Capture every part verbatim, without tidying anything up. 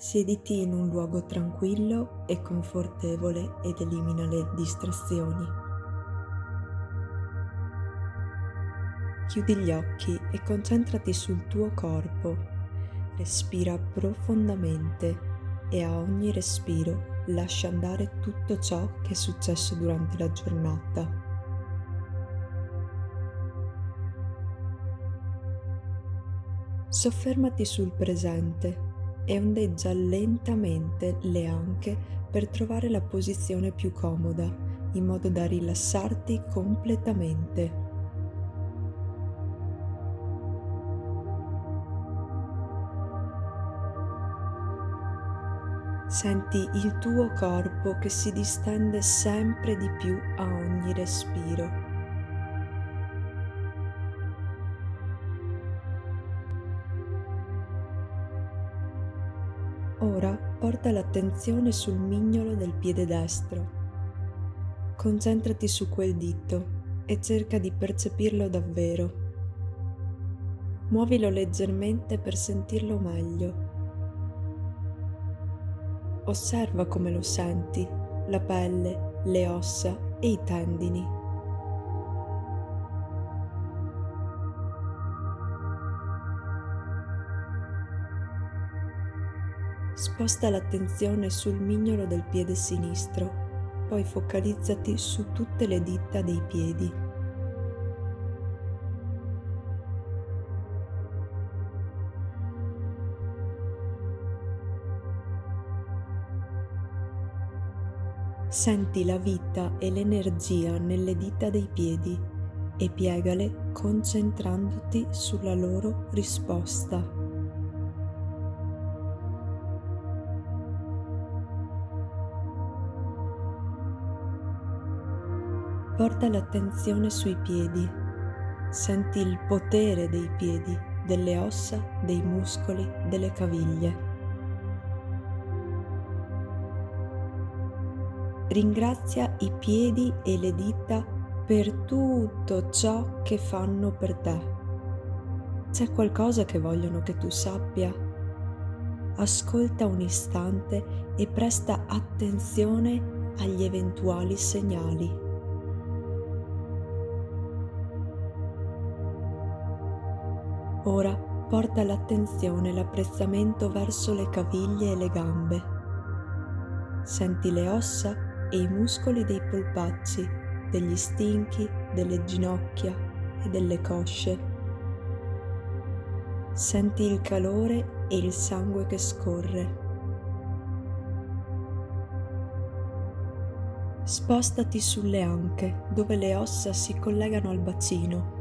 Siediti in un luogo tranquillo e confortevole ed elimina le distrazioni. Chiudi gli occhi e concentrati sul tuo corpo. Respira profondamente e a ogni respiro lascia andare tutto ciò che è successo durante la giornata. Soffermati sul presente e ondeggia lentamente le anche per trovare la posizione più comoda, in modo da rilassarti completamente. Senti il tuo corpo che si distende sempre di più a ogni respiro. Ora porta l'attenzione sul mignolo del piede destro. Concentrati su quel dito e cerca di percepirlo davvero. Muovilo leggermente per sentirlo meglio. Osserva come lo senti, la pelle, le ossa e i tendini. Sposta l'attenzione sul mignolo del piede sinistro, poi focalizzati su tutte le dita dei piedi. Senti la vita e l'energia nelle dita dei piedi e piegale concentrandoti sulla loro risposta. Porta l'attenzione sui piedi, senti il potere dei piedi, delle ossa, dei muscoli, delle caviglie. Ringrazia i piedi e le dita per tutto ciò che fanno per te. C'è qualcosa che vogliono che tu sappia? Ascolta un istante e presta attenzione agli eventuali segnali. Ora porta l'attenzione e l'apprezzamento verso le caviglie e le gambe. Senti le ossa e i muscoli dei polpacci, degli stinchi, delle ginocchia e delle cosce. Senti il calore e il sangue che scorre. Spostati sulle anche, dove le ossa si collegano al bacino.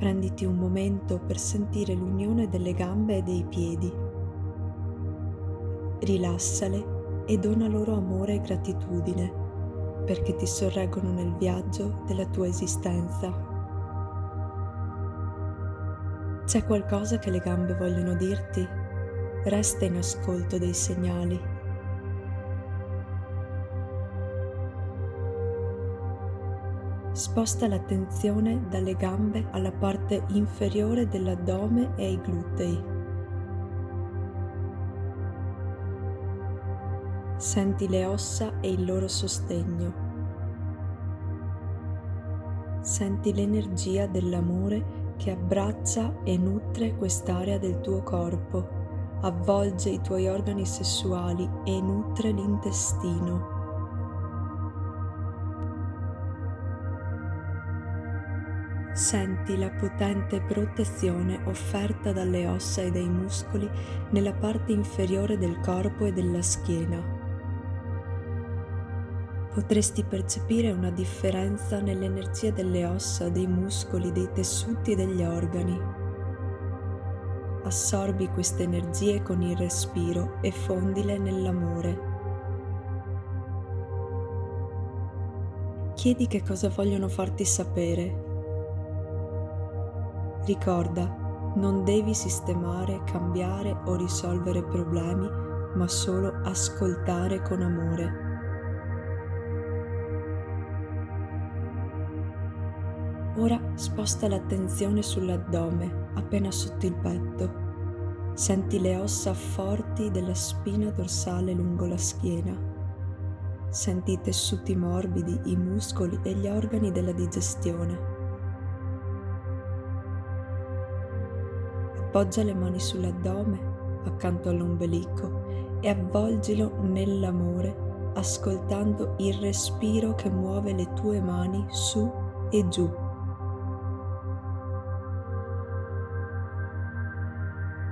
Prenditi un momento per sentire l'unione delle gambe e dei piedi. Rilassale e dona loro amore e gratitudine, perché ti sorreggono nel viaggio della tua esistenza. C'è qualcosa che le gambe vogliono dirti? Resta in ascolto dei segnali. Sposta l'attenzione dalle gambe alla parte inferiore dell'addome e ai glutei. Senti le ossa e il loro sostegno. Senti l'energia dell'amore che abbraccia e nutre quest'area del tuo corpo, avvolge i tuoi organi sessuali e nutre l'intestino. Senti la potente protezione offerta dalle ossa e dai muscoli nella parte inferiore del corpo e della schiena. Potresti percepire una differenza nell'energia delle ossa, dei muscoli, dei tessuti e degli organi. Assorbi queste energie con il respiro e fondile nell'amore. Chiedi che cosa vogliono farti sapere. Ricorda, non devi sistemare, cambiare o risolvere problemi, ma solo ascoltare con amore. Ora sposta l'attenzione sull'addome, appena sotto il petto. Senti le ossa forti della spina dorsale lungo la schiena. Senti i tessuti morbidi, i muscoli e gli organi della digestione. Appoggia le mani sull'addome, accanto all'ombelico, e avvolgilo nell'amore, ascoltando il respiro che muove le tue mani su e giù.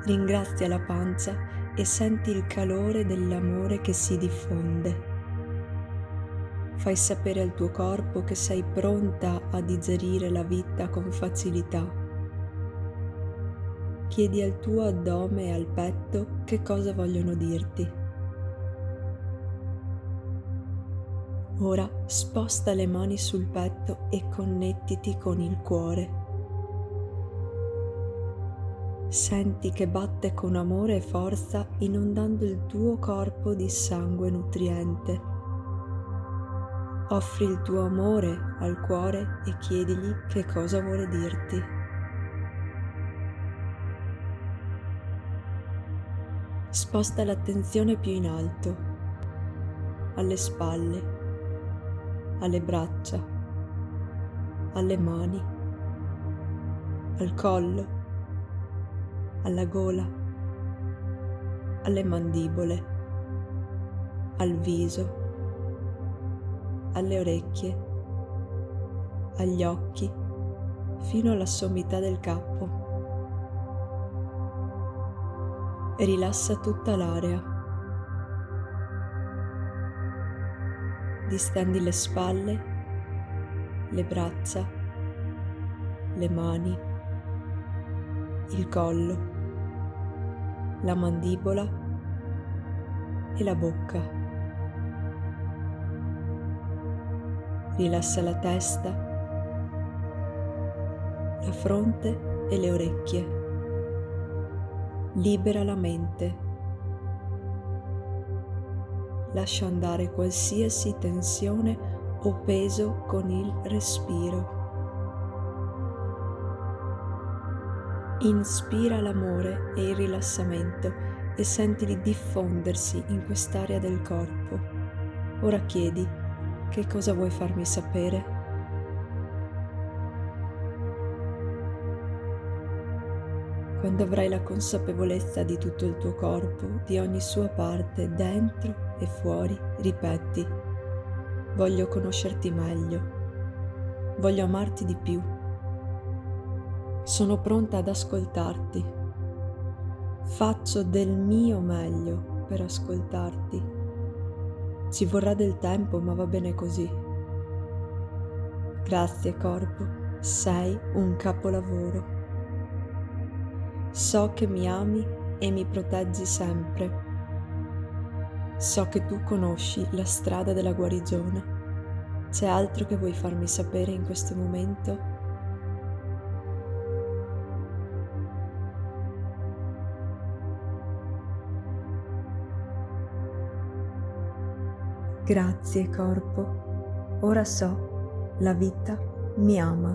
Ringrazia la pancia e senti il calore dell'amore che si diffonde. Fai sapere al tuo corpo che sei pronta a digerire la vita con facilità. Chiedi al tuo addome e al petto che cosa vogliono dirti. Ora sposta le mani sul petto e connettiti con il cuore. Senti che batte con amore e forza, inondando il tuo corpo di sangue nutriente. Offri il tuo amore al cuore e chiedigli che cosa vuole dirti. Sposta l'attenzione più in alto, alle spalle, alle braccia, alle mani, al collo, alla gola, alle mandibole, al viso, alle orecchie, agli occhi, fino alla sommità del capo. E rilassa tutta l'area. Distendi le spalle, le braccia, le mani, il collo, la mandibola e la bocca. Rilassa la testa, la fronte e le orecchie. Libera la mente. Lascia andare qualsiasi tensione o peso con il respiro. Inspira l'amore e il rilassamento e sentili diffondersi in quest'area del corpo. Ora chiedi: che cosa vuoi farmi sapere? Quando avrai la consapevolezza di tutto il tuo corpo, di ogni sua parte, dentro e fuori, ripeti: voglio conoscerti meglio, voglio amarti di più, sono pronta ad ascoltarti, faccio del mio meglio per ascoltarti, ci vorrà del tempo ma va bene così. Grazie corpo, sei un capolavoro. So che mi ami e mi proteggi sempre. So che tu conosci la strada della guarigione. C'è altro che vuoi farmi sapere in questo momento? Grazie corpo. Ora so, la vita mi ama.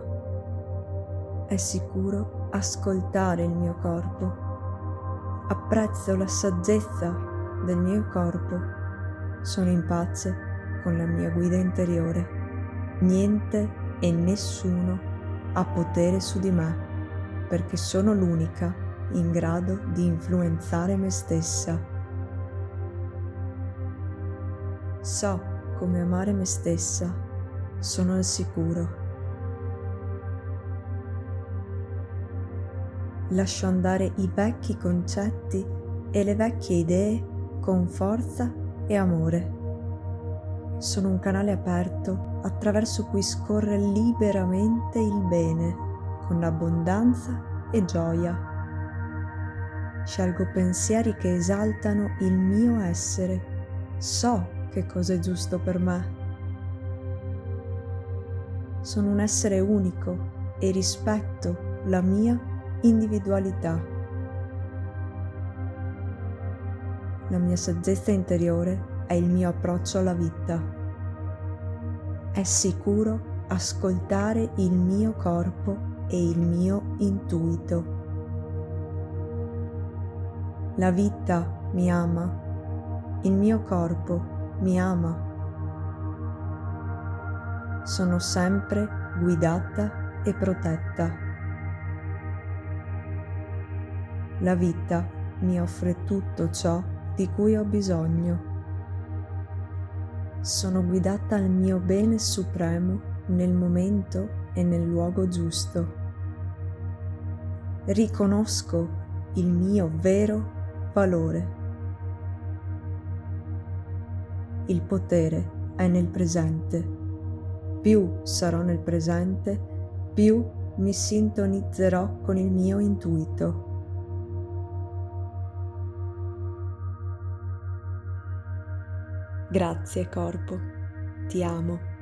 È sicuro ascoltare il mio corpo. Apprezzo la saggezza del mio corpo. Sono in pace con la mia guida interiore. Niente e nessuno ha potere su di me, perché sono l'unica in grado di influenzare me stessa. So come amare me stessa. Sono al sicuro. Lascio andare i vecchi concetti e le vecchie idee con forza e amore. Sono un canale aperto attraverso cui scorre liberamente il bene, con abbondanza e gioia. Scelgo pensieri che esaltano il mio essere. So che cosa è giusto per me. Sono un essere unico e rispetto la mia individualità. La mia saggezza interiore è il mio approccio alla vita. È sicuro ascoltare il mio corpo e il mio intuito. La vita mi ama, il mio corpo mi ama. Sono sempre guidata e protetta. La vita mi offre tutto ciò di cui ho bisogno. Sono guidata al mio bene supremo nel momento e nel luogo giusto. Riconosco il mio vero valore. Il potere è nel presente. Più sarò nel presente, più mi sintonizzerò con il mio intuito. Grazie corpo, ti amo.